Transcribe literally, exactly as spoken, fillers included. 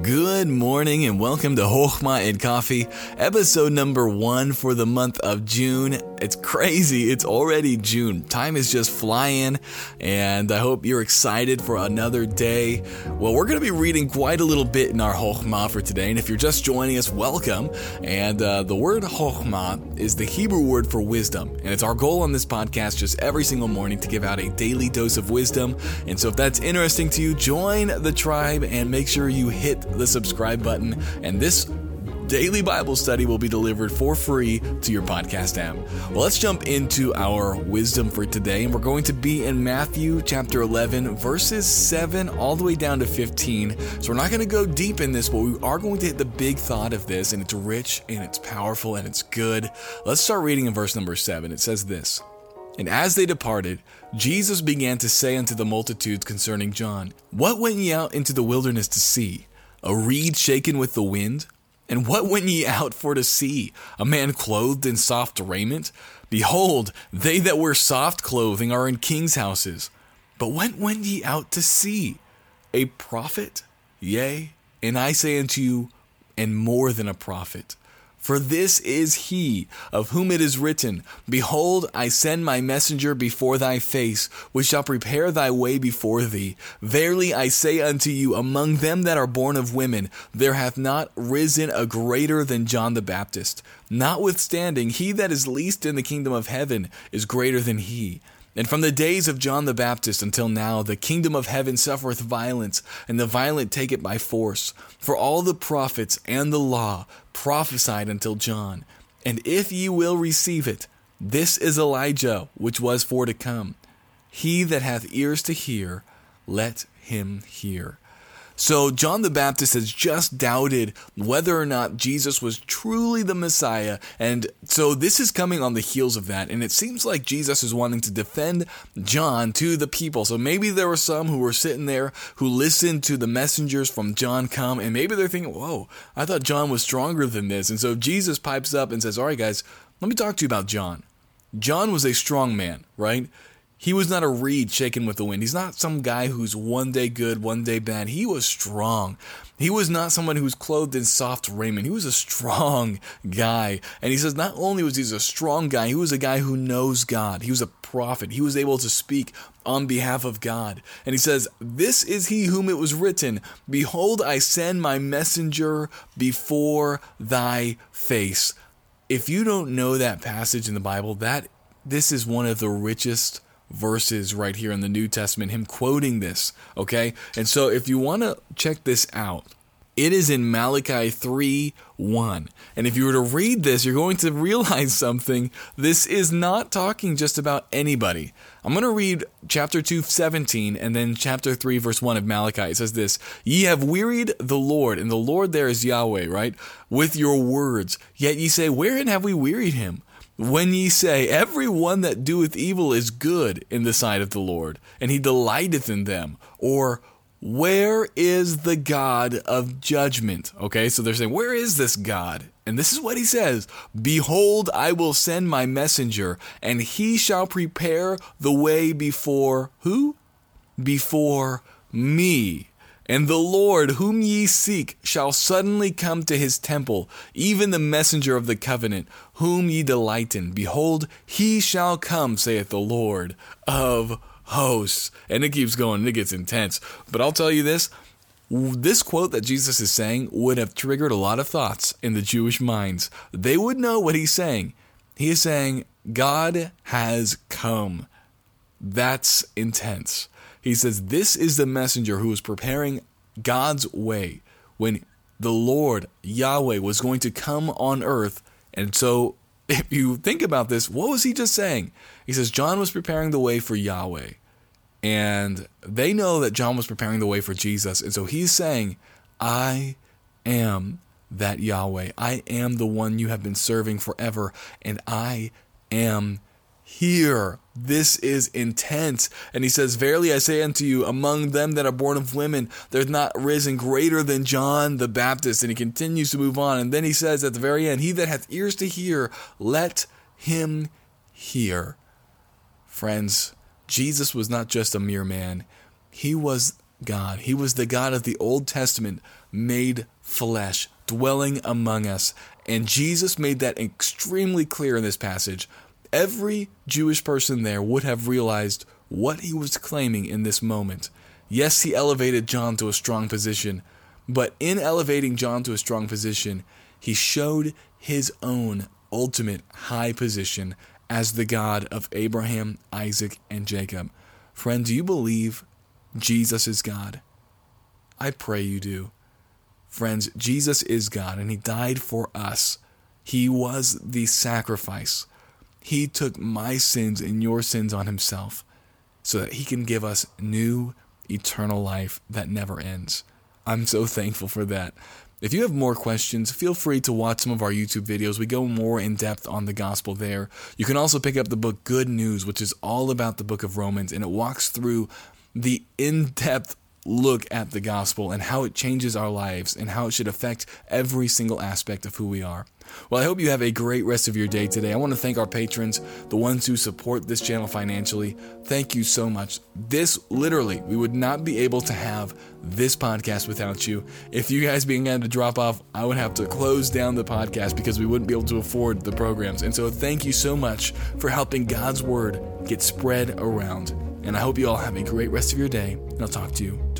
Good morning and welcome to Hochmah and Coffee, episode number one for the month of June. It's crazy. It's already June. Time is just flying, and I hope you're excited for another day. Well, we're going to be reading quite a little bit in our Hochmah for today, and if you're just joining us, welcome. And uh, the word Hochmah is the Hebrew word for wisdom, and it's our goal on this podcast just every single morning to give out a daily dose of wisdom. And so if that's interesting to you, join the tribe and make sure you hit the subscribe button, and this daily Bible study will be delivered for free to your podcast app. Well, let's jump into our wisdom for today, and we're going to be in Matthew chapter eleven, verses seven all the way down to fifteen. So we're not going to go deep in this, but we are going to hit the big thought of this, and it's rich, and it's powerful, and it's good. Let's start reading in verse number seven. It says this, "And as they departed, Jesus began to say unto the multitudes concerning John, What went ye out into the wilderness to see? A reed shaken with the wind? And what went ye out for to see? A man clothed in soft raiment? Behold, they that wear soft clothing are in kings' houses. But what went ye out to see? A prophet? Yea, and I say unto you, and more than a prophet. For this is he, of whom it is written, Behold, I send my messenger before thy face, which shall prepare thy way before thee. Verily I say unto you, among them that are born of women, there hath not risen a greater than John the Baptist. Notwithstanding, he that is least in the kingdom of heaven is greater than he. And from the days of John the Baptist until now, the kingdom of heaven suffereth violence, and the violent take it by force. For all the prophets and the law prophesied until John. And if ye will receive it, this is Elijah, which was for to come. He that hath ears to hear, let him hear." So John the Baptist has just doubted whether or not Jesus was truly the Messiah, and so this is coming on the heels of that, and it seems like Jesus is wanting to defend John to the people. So maybe there were some who were sitting there who listened to the messengers from John come, and maybe they're thinking, whoa, I thought John was stronger than this. And so Jesus pipes up and says, all right guys, let me talk to you about John. John was a strong man, right? He was not a reed shaken with the wind. He's not some guy who's one day good, one day bad. He was strong. He was not someone who was clothed in soft raiment. He was a strong guy. And he says not only was he a strong guy, he was a guy who knows God. He was a prophet. He was able to speak on behalf of God. And he says, this is he whom it was written, Behold, I send my messenger before thy face. If you don't know that passage in the Bible, that this is one of the richest verses right here in the New Testament, him quoting this, okay? And so if you want to check this out, it is in Malachi three one. And if you were to read this, you're going to realize something. This is not talking just about anybody. I'm going to read chapter two seventeen and then chapter three verse one of Malachi. It says this, Ye have wearied the Lord, and the Lord there is Yahweh, right? With your words, yet ye say, Wherein have we wearied him? When ye say, Every one that doeth evil is good in the sight of the Lord, and he delighteth in them. Or, where is the God of judgment? Okay, so they're saying, where is this God? And this is what he says, Behold, I will send my messenger, and he shall prepare the way before, who? Before me. And the Lord whom ye seek shall suddenly come to his temple, even the messenger of the covenant, whom ye delight in. Behold, he shall come, saith the Lord of hosts. And it keeps going, and it gets intense. But I'll tell you this, this quote that Jesus is saying would have triggered a lot of thoughts in the Jewish minds. They would know what he's saying. He is saying, God has come. That's intense. He says, this is the messenger who was preparing God's way when the Lord, Yahweh, was going to come on earth. And so if you think about this, what was he just saying? He says, John was preparing the way for Yahweh. And they know that John was preparing the way for Jesus. And so he's saying, I am that Yahweh. I am the one you have been serving forever. And I am here. This is intense. And he says, Verily I say unto you, among them that are born of women, there's not risen greater than John the Baptist. And he continues to move on. And then he says at the very end, He that hath ears to hear, let him hear. Friends, Jesus was not just a mere man. He was God. He was the God of the Old Testament made flesh, dwelling among us. And Jesus made that extremely clear in this passage. Every Jewish person there would have realized what he was claiming in this moment. Yes, he elevated John to a strong position, but in elevating John to a strong position, he showed his own ultimate high position as the God of Abraham, Isaac, and Jacob. Friend, do you believe Jesus is God? I pray you do. Friends, Jesus is God, and he died for us. He was the sacrifice. He took my sins and your sins on himself so that he can give us new, eternal life that never ends. I'm so thankful for that. If you have more questions, feel free to watch some of our YouTube videos. We go more in depth on the gospel there. You can also pick up the book Good News, which is all about the book of Romans, and it walks through the in-depth look at the gospel and how it changes our lives and how it should affect every single aspect of who we are. Well, I hope you have a great rest of your day today. I want to thank our patrons, the ones who support this channel financially. Thank you so much. This literally, we would not be able to have this podcast without you. If you guys being had to drop off, I would have to close down the podcast because we wouldn't be able to afford the programs. And so thank you so much for helping God's word get spread around. And I hope you all have a great rest of your day, and I'll talk to you